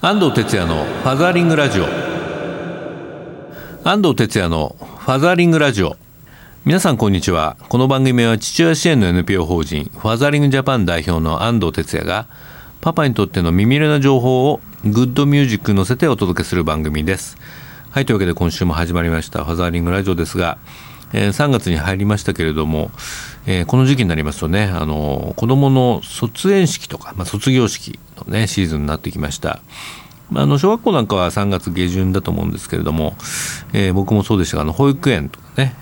安藤哲也のファザーリングラジオ。皆さんこんにちは。この番組は父親支援の NPO 法人ファザーリングジャパン代表の安藤哲也がパパにとっての耳寄りな情報をグッドミュージックに乗せてお届けする番組です。はい、というわけで今週も始まりましたファザーリングラジオですが、3月に入りましたけれども、この時期になりますとね、子どもの卒園式とか、卒業式の、シーズンになってきました。小学校なんかは3月下旬だと思うんですけれども、僕もそうでしたが、保育園とかね、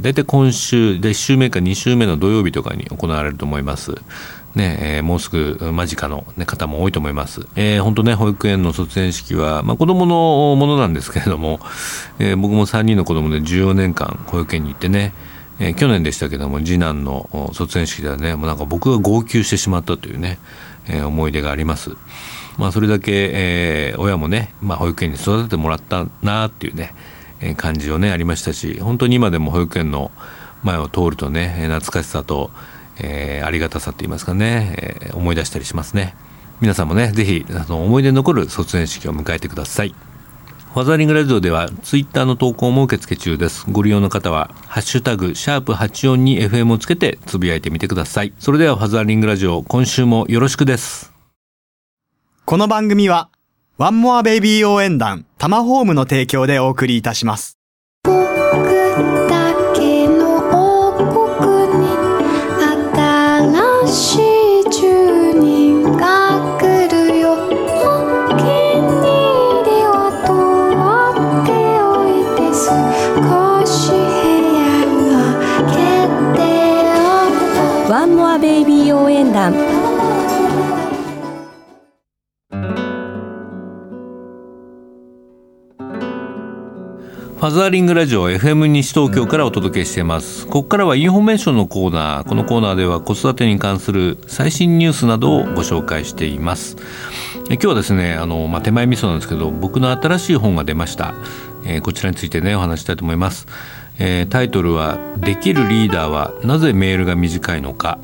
大体今週で1週目か2週目の土曜日とかに行われると思いますね。もうすぐ間近の方も多いと思います。本当ね、保育園の卒園式は、子供のものなんですけれども、僕も3人の子供で14年間保育園に行ってね、去年でしたけども、次男の卒園式ではね、もうなんか僕が号泣してしまったというね、思い出があります。それだけ、親もね、保育園に育ててもらったなっていうね、感じをね、ありましたし、本当に今でも保育園の前を通るとね、懐かしさと、ありがたさと言いますかね、思い出したりしますね。皆さんもね、ぜひ思い出に残る卒園式を迎えてください。ファザーリングラジオではツイッターの投稿も受付中です。ご利用の方はハッシュタグ#842に FM をつけてつぶやいてみてください。それではファザーリングラジオ、今週もよろしくです。この番組はワンモアベイビー応援団タマホームの提供でお送りいたします。ワンモアベイビー応援団。ファザーリングラジオ FM 西東京からお届けしています。ここからはインフォメーションのコーナー。このコーナーでは子育てに関する最新ニュースなどをご紹介しています。今日はですね、手前味噌なんですけど、僕の新しい本が出ました。こちらについてね、お話したいと思います。タイトルはできるリーダーはなぜメールが短いのか、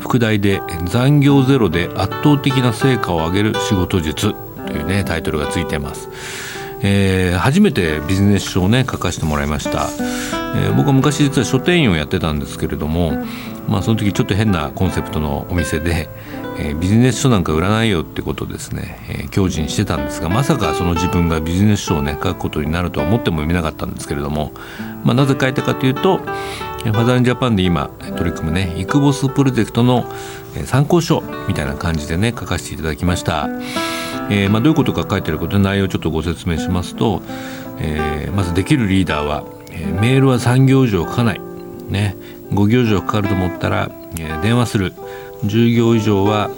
副題で残業ゼロで圧倒的な成果を上げる仕事術というね、タイトルがついています。初めてビジネス書をね、書かせてもらいました。僕は昔実は書店員をやってたんですけれども、その時ちょっと変なコンセプトのお店で、ビジネス書なんか売らないよってことをですね、強靭してたんですが、まさかその自分がビジネス書をね、書くことになるとは思ってもみなかったんですけれども、なぜ書いたかというと、ファザーリングジャパンで今取り組むね、イクボスプロジェクトの参考書みたいな感じでね、書かせていただきました。どういうことか書いてあることの内容をちょっとご説明しますと、まずできるリーダーは、メールは3行以上書かない、5行以上かかると思ったら、電話する、10行以上は、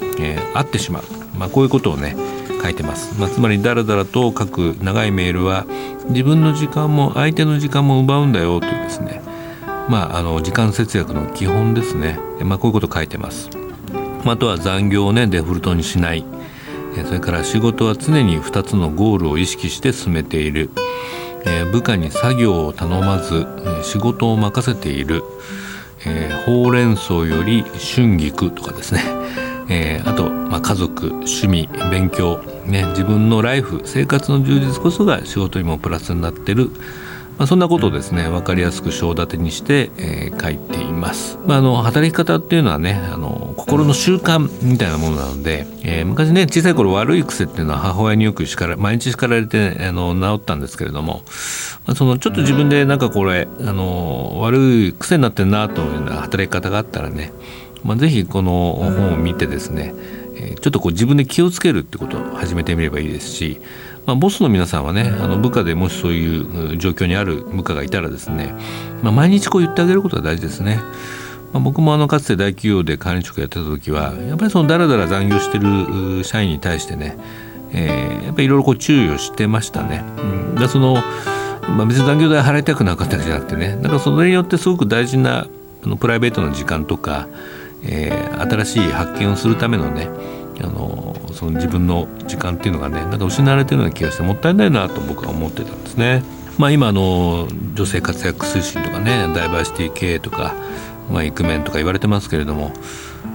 会ってしまう、こういうことをね、書いてます。つまりだらだらと書く長いメールは自分の時間も相手の時間も奪うんだよというですね、時間節約の基本ですね。こういうこと書いてます。あとは残業をね、デフォルトにしない、それから仕事は常に2つのゴールを意識して進めている、部下に作業を頼まず仕事を任せている、ほうれん草より春菊とかですね、あと、家族、趣味、勉強、自分のライフ、生活の充実こそが仕事にもプラスになっている、そんなことをですね、分かりやすく章立てにして、書いています。働き方っていうのはね、心の習慣みたいなものなので、昔ね、小さい頃悪い癖っていうのは母親によく毎日叱られて、治ったんですけれども、ちょっと自分でなんかこれ悪い癖になってるなというような働き方があったらね、ぜひこの本を見てですね、ちょっとこう自分で気をつけるってことを始めてみればいいですし、ボスの皆さんはね、部下でもしそういう状況にある部下がいたらですね、毎日こう言ってあげることが大事ですね。僕もかつて大企業で管理職やってた時は、やっぱりそのだらだら残業してる社員に対してね、やっぱりいろいろこう注意をしてましたね。だその、別に残業代払いたくなかったわけじゃなくてね、だからそれによってすごく大事なプライベートの時間とか、新しい発見をするためのね、その自分の時間っていうのがね、なんか失われてるような気がしてもったいないなと僕は思ってたんですね。今女性活躍推進とかね、ダイバーシティ系とか、イクメンとか言われてますけれども、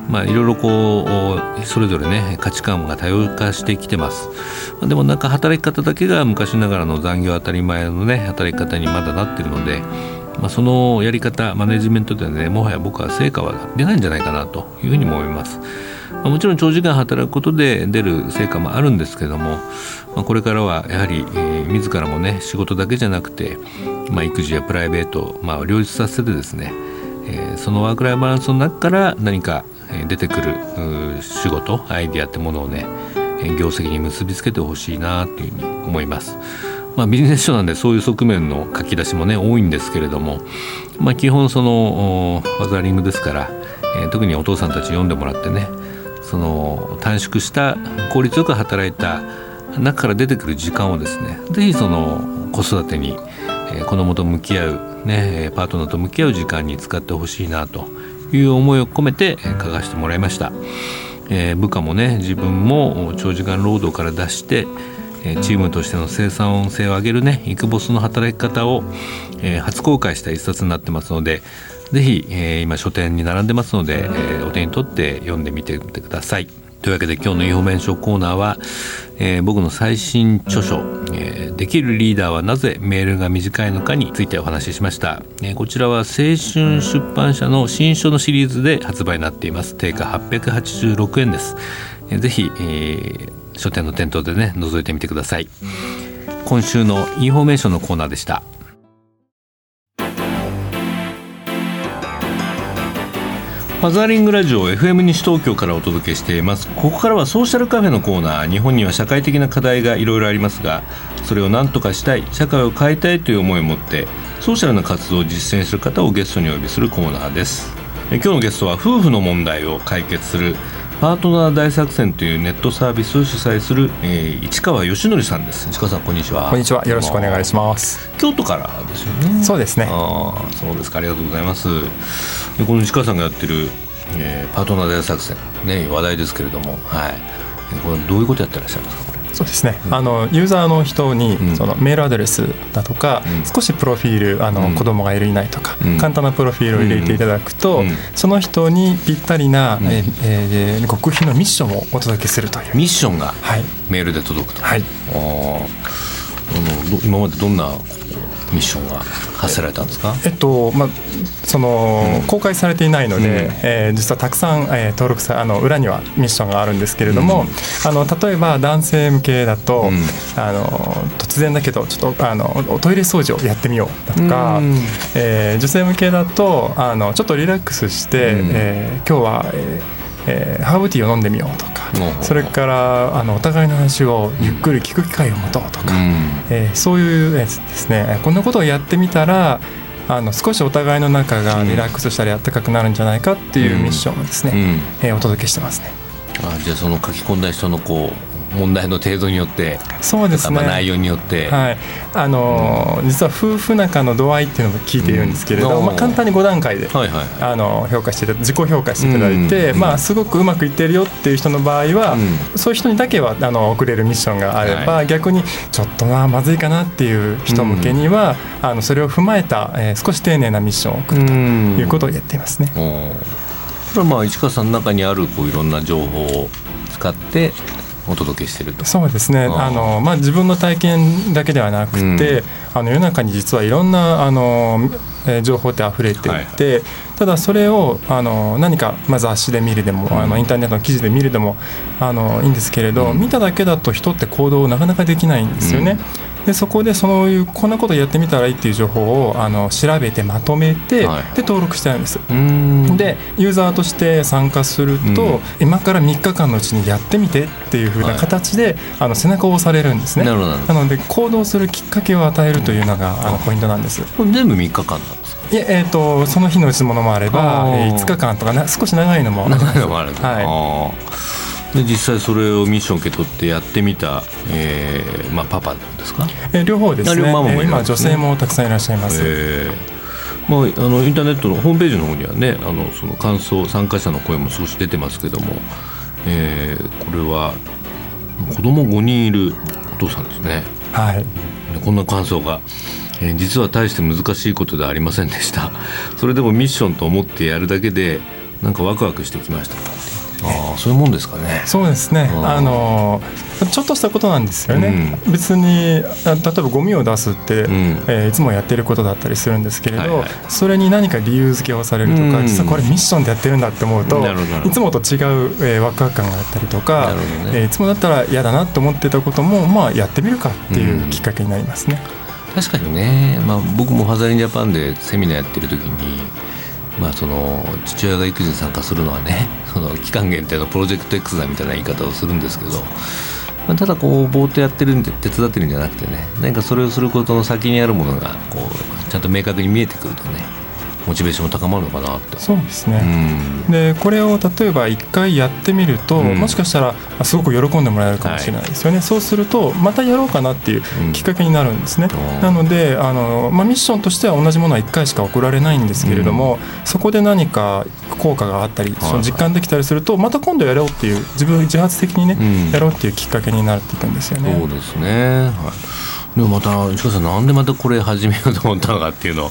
いろいろこうそれぞれね価値観が多様化してきてます。でもなんか働き方だけが昔ながらの残業当たり前のね働き方にまだなってるので、そのやり方マネジメントではねもはや僕は成果は出ないんじゃないかなというふうにも思います。もちろん長時間働くことで出る成果もあるんですけども、これからはやはり、自らもね仕事だけじゃなくて、育児やプライベートを、両立させてですね、そのワークライフバランスの中から何か出てくる仕事アイディアってものをね業績に結びつけてほしいなというふうに思います。ビジネス書なんでそういう側面の書き出しもね多いんですけれども、基本そのワザリングですから、特にお父さんたち読んでもらってね、その短縮した効率よく働いた中から出てくる時間をですね、ぜひその子育てに、子供と向き合う、ね、パートナーと向き合う時間に使ってほしいなという思いを込めて書かせてもらいました。部下もね自分も長時間労働から出してチームとしての生産性を上げるねイクボスの働き方を初公開した一冊になってますので、ぜひ今書店に並んでますのでお手に取って読んでみてください。というわけで今日のインフォメーションコーナーは、僕の最新著書、できるリーダーはなぜメールが短いのかについてお話ししました。こちらは青春出版社の新書のシリーズで発売になっています。定価886円です。ぜひ、書店の店頭でね覗いてみてください。今週のインフォメーションのコーナーでした。ワザーリングラジオ FM 西東京からお届けしています。ここからはソーシャルカフェのコーナー。日本には社会的な課題がいろいろありますが、それを何とかしたい、社会を変えたいという思いを持ってソーシャルな活動を実践する方をゲストにお呼びするコーナーです。今日のゲストは夫婦の問題を解決するパートナー大作戦というネットサービスを主催する、市川義則さんです。市川さん、こんにちは。こんにちは。よろしくお願いします。京都からですよね。そうですね。あ、そうですか。ありがとうございます。でこの市川さんがやってる、パートナー大作戦、ね、話題ですけれども、はい、これどういうことやってらっしゃるんですか。これそうですね、ユーザーの人にそのメールアドレスだとか、少しプロフィール子供がいるいないとか、簡単なプロフィールを入れていただくと、その人にぴったりな、極秘のミッションをお届けするというミッションが、はい、メールで届くと、はい、今までどんなミッションが発せられたんですか。その公開されていないので、実はたくさん、登録さ裏にはミッションがあるんですけれども、例えば男性向けだと、突然だけどちょっとおトイレ掃除をやってみようだとか、女性向けだとちょっとリラックスして、今日は、ハーブティーを飲んでみようとか、それからお互いの話をゆっくり聞く機会を持とうとか、そういうですね、こんなことをやってみたら少しお互いの仲がリラックスしたりあったかくなるんじゃないかっていうミッションをですね、お届けしてますね。じゃあその書き込んだ人のこう問題の程度によって、そうですね、内容によって、はい、実は夫婦仲の度合いっていうのも聞いているんですけれど、簡単に5段階で、評価していただいて、自己評価していただいて、すごくうまくいってるよっていう人の場合は、そういう人にだけは送れるミッションがあれば、逆にちょっとまずいかなっていう人向けには、それを踏まえた、少し丁寧なミッションを送るということをやっていますね。これは市川さんの中にあるこういろんな情報を使ってお届けしてると。そうですね。自分の体験だけではなくて、世の中に実はいろんな情報ってあふれていて、ただそれを何か雑誌で見るでも、インターネットの記事で見るでもいいんですけれど、見ただけだと人って行動をなかなかできないんですよね。でそこでそういうこんなことやってみたらいいっていう情報を調べてまとめて、で登録してあるんです。でユーザーとして参加すると、今から3日間のうちにやってみてっていう風な形で、背中を押されるんですね。なので行動するきっかけを与えるというのがポイントなんです。これ全部3日間なんですか。いや、その日のうちものもあれば5日間とか少し長いのもあるんです。長いのもあるんです。はい。で実際それをミッション受け取ってやってみた、パパですか。両方ですね。今女性もたくさんいらっしゃいます。インターネットのホームページの方にはね、その感想、参加者の声も少し出てますけども、これは子供5人いるお父さんですね。はい。こんな感想が、実は大して難しいことではありませんでした。それでもミッションと思ってやるだけでなんかワクワクしてきました。そういうもんですかね。そうですね、ちょっとしたことなんですよね、うん、別に例えばゴミを出すって、うんいつもやってることだったりするんですけれど、はいはい、それに何か理由付けをされるとか、うん、実はこれミッションでやってるんだって思うと、いつもと違う、ワクワク感があったりとか、ねいつもだったら嫌だなと思ってたことも、まあ、やってみるかっていうきっかけになりますね、うん、確かにね、まあ、僕もファザリンジャパンでセミナーやってる時にまあ、その父親が育児に参加するのはねその期間限定のプロジェクト X だみたいな言い方をするんですけど、まあ、ただこうぼーっとやってるんで手伝ってるんじゃなくてね何かそれをすることの先にあるものがこうちゃんと明確に見えてくるとねモチベーションも高まるのかなと。そうですね、うん、でこれを例えば一回やってみると、うん、もしかしたらすごく喜んでもらえるかもしれないですよね、はい、そうするとまたやろうかなっていうきっかけになるんですね、うん、なのでまあ、ミッションとしては同じものは1回しか送られないんですけれども、うん、そこで何か効果があったりその実感できたりするとまた今度やろうっていう自分自発的にね、うん、やろうっていうきっかけになっていくんですよね。そうですね、はいでもまた石川さんなんでまたこれ始めようと思ったのかっていうのを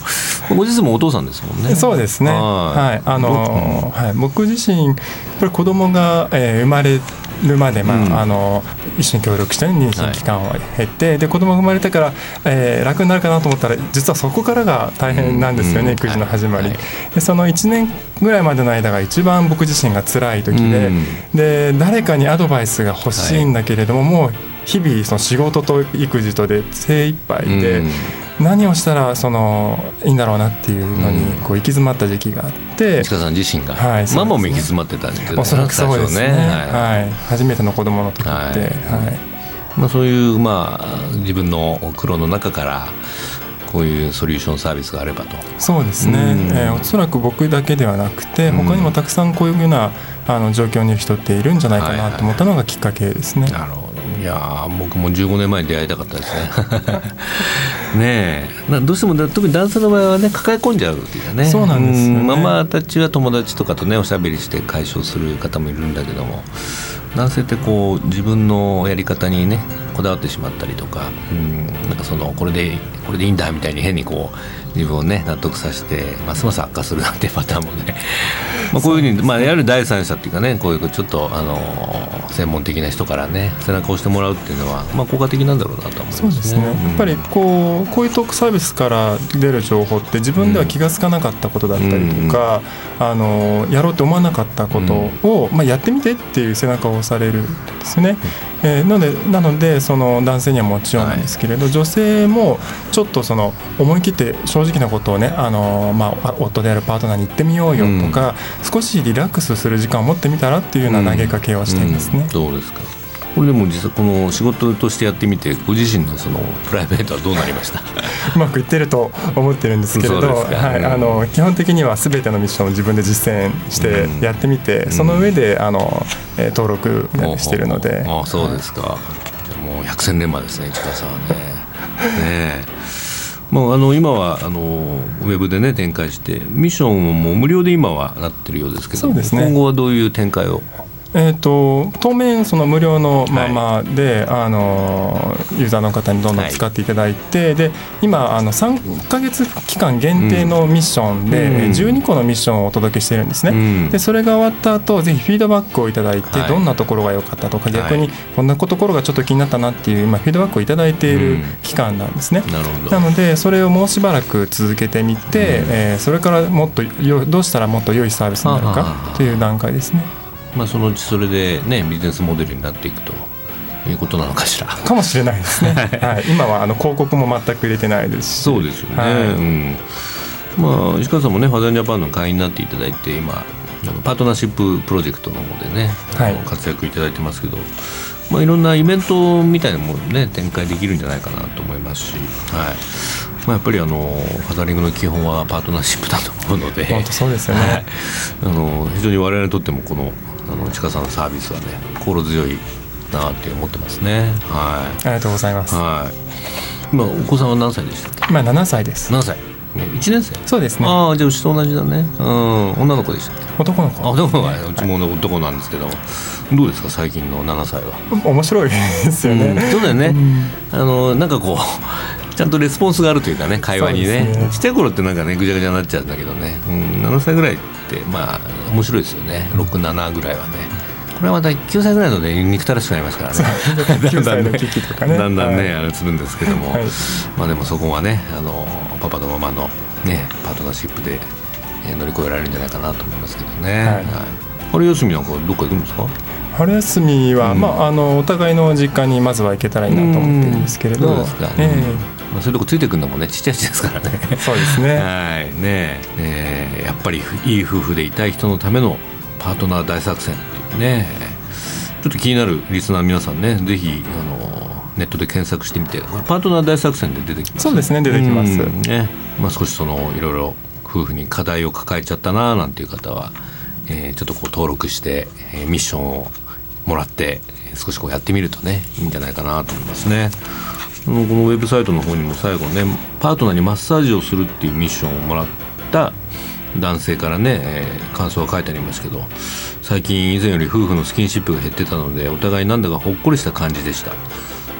ご自身もお父さんですもんね。そうですね、はいはい、僕自身子供が、生まれるまで、まあうん、一緒に協力して妊娠期間を経て、はい、で子供が生まれてから、楽になるかなと思ったら実はそこからが大変なんですよね、うん、育児の始まり、はいはい、でその1年ぐらいまでの間が一番僕自身が辛い時 で、うん、で誰かにアドバイスが欲しいんだけれども、はい、もう日々その仕事と育児とで精一杯で、うん何をしたらいいんだろうなっていうのにこう行き詰まった時期があって石川さん自身が、はいね、ママも行き詰まってたんですけど、ね、おそらくそうですね、はいはい、初めての子供の時って、はいはいまあ、そういう、まあ、自分の苦労の中からこういうソリューションサービスがあればと。そうですね、おそらく僕だけではなくて他にもたくさんこういうような状況にいる人っているんじゃないかなと思ったのがきっかけですね、はいはい、なるほど。いや僕も15年前に出会いたかったですね。ねえどうしても特に男性の場合はね抱え込んじゃうっていうかね。そうなんですよね。ママたちは友達とかとねおしゃべりして解消する方もいるんだけども男性ってこう自分のやり方にねこだわってしまったりとか、うん、なんかこれでいいんだみたいに変にこう自分をね納得させてますます悪化するなんてパターンもねまあこういうふうにまあやる第三者っていうかねこういうちょっと専門的な人からね背中を押してもらうっていうのはまあ効果的なんだろうなと思いますね。そうですね。やっぱりこういうトークサービスから出る情報って自分では気がつかなかったことだったりとか、うん、やろうと思わなかったことを、うんまあ、やってみてっていう背中を押されるんですね、うんなのでその男性にはもちろんなんですけれど、はい、女性もちょっと思い切って正直なことをねまあ、夫であるパートナーに言ってみようよとか、うん、少しリラックスする時間を持ってみたらっていうような投げかけをしていますね、うんうん、どうですかこれ。でも実はこの仕事としてやってみてご自身のプライベートはどうなりました。うまくいってると思ってるんですけれど、はい、基本的には全てのミッションを自分で実践してやってみて、うん、その上で登録してるので。ああそうですか、はい、もう百戦錬磨ですね市川さんは ねもう今はウェブで、ね、展開してミッションももう無料で今はなってるようですけど。そうですね、今後はどういう展開を。当面無料のままで、はい、ユーザーの方にどんどん使っていただいて、はい、で今3ヶ月期間限定のミッションで、うん、12個のミッションをお届けしているんですね、うん、でそれが終わった後ぜひフィードバックをいただいて、はい、どんなところが良かったとか逆にこんなところがちょっと気になったなっていう、まあ、フィードバックをいただいている期間なんですね、うん、なのでそれをもうしばらく続けてみて、うんそれからもっとどうしたらもっと良いサービスになるかという段階ですね。まあ、そのうちそれで、ね、ビジネスモデルになっていくということなのかしら。かもしれないですね、はい、今は広告も全く入れてないですし。そうですよね、はいうんまあ、石川さんもねファザリンジャパンの会員になっていただいて今パートナーシッププロジェクトの方でね、はい、活躍いただいてますけど、まあ、いろんなイベントみたいなものね展開できるんじゃないかなと思いますし、はいまあ、やっぱりファザリングの基本はパートナーシップだと思うので。本当そうですよね、はい、非常に我々にとってもこの市川さんのサービスはね心強いなって思ってますね、はい、ありがとうございます、はい、今お子さんは何歳でしたっけ。今7歳です。7歳1年生。そうですね。ああじゃあうちと同じだね、うん、女の子でしたっけ。男の子。あ男の子、はい、うちも男なんですけど、はい、どうですか最近の7歳は。面白いですよね、うん、そうだよね、うん、なんかこうちゃんとレスポンスがあるというかね会話にねちっちゃい頃ってなんかねぐちゃぐちゃになっちゃうんだけどね、うん、7歳ぐらいまあ面白いですよね。6、7ぐらいはねこれはまた9歳ぐらいので憎たらしくなりますからね9歳の危機とかねだんだんね、するんですけども、はい、まあでもそこはねパパとママの、ね、パートナーシップで乗り越えられるんじゃないかなと思いますけどね、はいはい、春休みなんかどっか行くんですか？春休みは、うんまあ、お互いの実家にまずは行けたらいいなと思ってるんですけれど、うん、そうですか、まあ、そういうとこついてくるのもねちっちゃい人ですからねそうですねはいねえやっぱりいい夫婦でいたい人のためのパートナー大作戦っていうねちょっと気になるリスナーの皆さんねぜひネットで検索してみてパートナー大作戦で出てきます、ね、そうですね出てきます、うんねまあ、少しいろいろ夫婦に課題を抱えちゃったななんていう方は、ちょっとこう登録して、ミッションをもらって少しこうやってみるとねいいんじゃないかなと思いますね。このウェブサイトの方にも最後ねパートナーにマッサージをするっていうミッションをもらった男性からね、感想が書いてありますけど最近以前より夫婦のスキンシップが減ってたのでお互いなんだかほっこりした感じでした。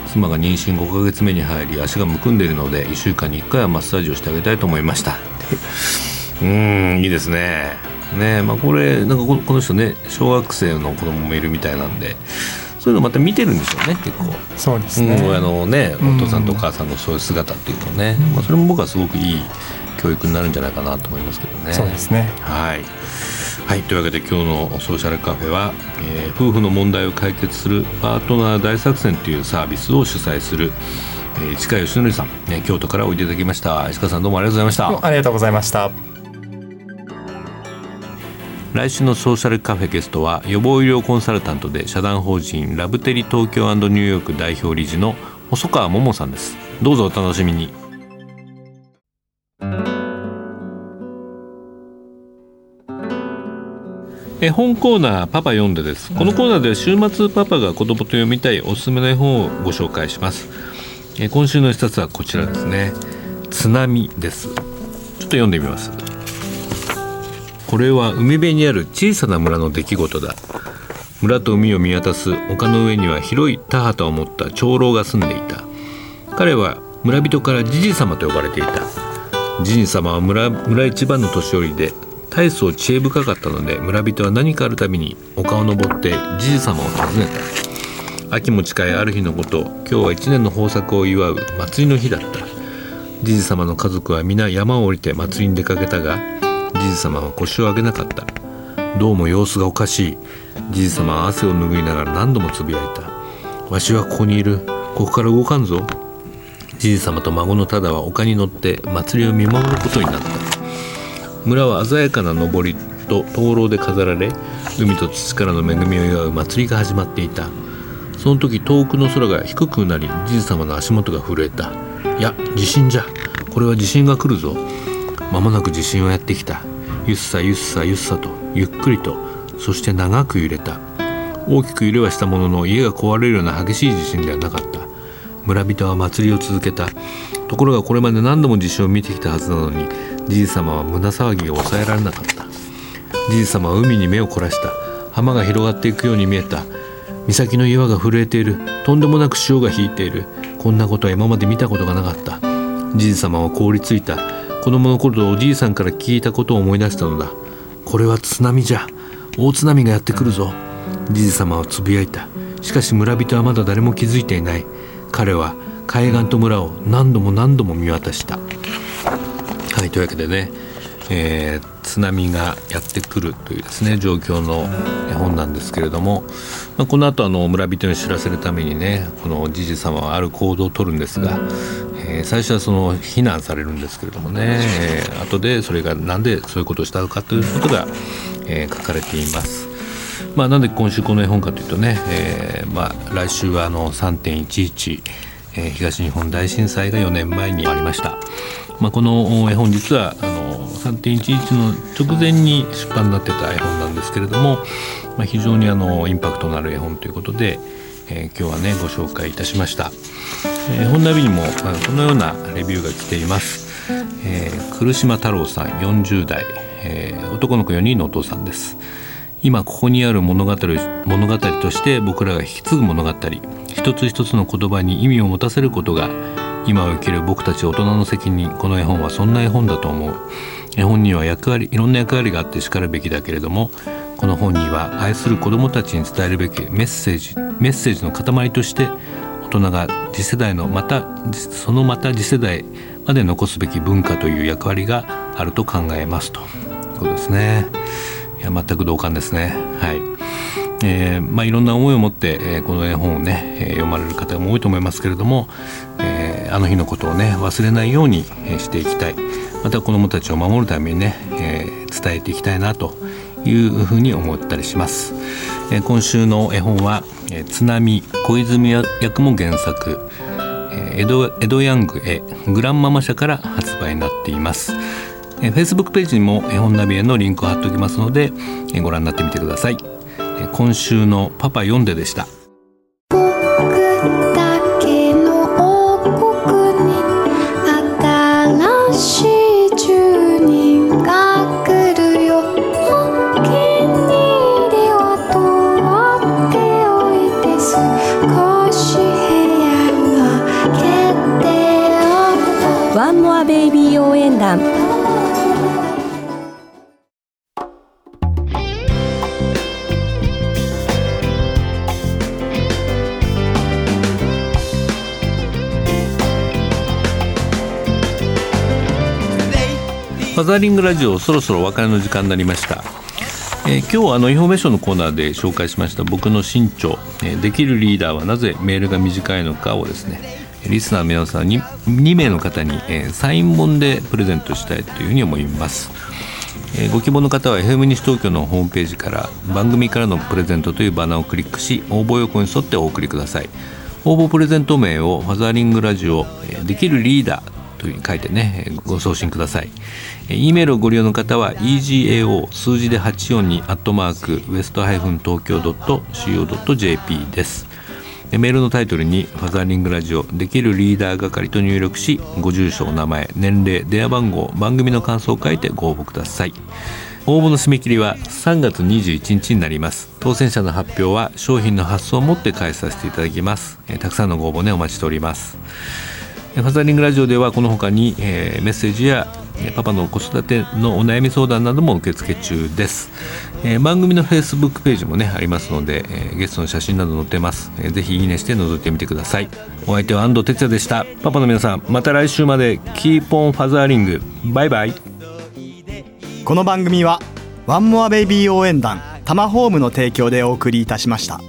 妻が妊娠5ヶ月目に入り足がむくんでいるので1週間に1回はマッサージをしてあげたいと思いましたいいですね。ねまあ、これなんかこの人ね小学生の子供もいるみたいなんでそういうのまた見てるんでしょうね結構そうですね、うん、ねお父さんとお母さんのそういう姿っていうのね、うんまあ、それも僕はすごくいい教育になるんじゃないかなと思いますけどね。そうですねはい、はい、というわけで今日のソーシャルカフェは、夫婦の問題を解決するパートナー大作戦というサービスを主催する、市川義則さん、京都からおいでいただきました。市川さんどうもありがとうございました。ありがとうございました。来週のソーシャルカフェゲストは予防医療コンサルタントで社団法人ラブテリ東京&ニューヨーク代表理事の細川桃さんです。どうぞお楽しみに。絵本コーナーパパ読んでです。このコーナーでは週末パパが子供と読みたいおすすめの絵本をご紹介します。今週の一冊はこちらですね。津波です。ちょっと読んでみます。これは海辺にある小さな村の出来事だ。村と海を見渡す丘の上には広い田畑を持った長老が住んでいた。彼は村人からじじ様と呼ばれていた。じじ様は 村一番の年寄りで大層知恵深かったので村人は何かあるたびに丘を登ってじじ様を訪ねた。秋も近いある日のこと今日は一年の豊作を祝う祭りの日だった。じじ様の家族は皆山を降りて祭りに出かけたがじじ様は腰を上げなかった。どうも様子がおかしい。じじ様は汗を拭いながら何度もつぶやいた。わしはここにいる。ここから動かんぞ。じじ様と孫のタダは丘に乗って祭りを見守ることになった。村は鮮やかな登りと灯籠で飾られ海と土からの恵みを祝う祭りが始まっていた。その時遠くの空が低くなりじじ様の足元が震えた。いや地震じゃ。これは地震が来るぞ。まもなく地震はやってきた。ゆっさゆっさゆっさとゆっくりとそして長く揺れた。大きく揺れはしたものの家が壊れるような激しい地震ではなかった。村人は祭りを続けた。ところがこれまで何度も地震を見てきたはずなのにじいさまは胸騒ぎが抑えられなかった。じいさまは海に目を凝らした。浜が広がっていくように見えた。岬の岩が震えている。とんでもなく潮が引いている。こんなことは今まで見たことがなかった。じいさまは凍りついた。子供の頃とおじいさんから聞いたことを思い出したのだ。これは津波じゃ。大津波がやってくるぞ。じじ様はつぶやいた。しかし村人はまだ誰も気づいていない。彼は海岸と村を何度も何度も見渡した。はいというわけでね、津波がやってくるというですね状況の絵本なんですけれども、まあ、この後村人に知らせるためにねこのじじ様はある行動をとるんですが、最初は非難されるんですけれどもね、後でそれがなんでそういうことをしたのかということが、書かれています。まあ、なんで今週この絵本かというとね、まあ、来週は3.11、東日本大震災が4年前にありました。まあ、この絵本実は3.11 の直前に出版になってた絵本なんですけれども、まあ、非常にインパクトのある絵本ということで、今日はねご紹介いたしました。絵本ナビにもこのようなレビューが来ています。来島太郎さん40代、男の子4人のお父さんです。今ここにある物語として僕らが引き継ぐ物語一つ一つの言葉に意味を持たせることが今を生きる僕たち大人の責任。この絵本はそんな絵本だと思う。絵本にはいろんな役割があってしかるべきだけれどもこの本には愛する子どもたちに伝えるべきメッセージの塊として大人が次世代のまた次世代まで残すべき文化という役割があると考えますということですね。いや全く同感ですね。はい、いろんな思いを持って、この絵本をね、読まれる方も多いと思いますけれども、あの日のことをね忘れないようにしていきたい、また子どもたちを守るためにね、伝えていきたいなというふうに思ったりします。今週の絵本は津波小泉役も原作、エドヤング絵グランママ社から発売になっています。Facebook ページにも絵本ナビへのリンクを貼っておきますので、ご覧になってみてください。今週のパパ読んででした。ワンモアベイビー応援団。ファザーリングラジオ、そろそろお別れの時間になりました。今日はインフォメーションのコーナーで紹介しました僕の身長、できるリーダーはなぜメールが短いのかをですね、リスナーの皆さんに2名の方に、サイン本でプレゼントしたいというふうに思います。ご希望の方は FM 西東京のホームページから番組からのプレゼントというバナーをクリックし、応募要項に沿ってお送りください。応募プレゼント名をファザーリングラジオ、できるリーダーというふうに書いてね、ご送信ください。E メールをご利用の方は egao 数字で842 @west-tokyo.co.jp です。メールのタイトルにファザーリングラジオできるリーダー係と入力し、ご住所、お名前、年齢、電話番号、番組の感想を書いてご応募ください。応募の締め切りは3月21日になります。当選者の発表は商品の発送をもって返させていただきます。たくさんのご応募ねお待ちしております。ファザーリングラジオではこの他に、メッセージやパパの子育てのお悩み相談なども受付中です。番組の Facebook ページも、ね、ありますので、ゲストの写真など載ってます。ぜひいいねして覗いてみてください。お相手は安藤哲也でした。パパの皆さん、また来週まで Keep on Fathering。 バイバイ。この番組はワンモアベイビー応援団タマホームの提供でお送りいたしました。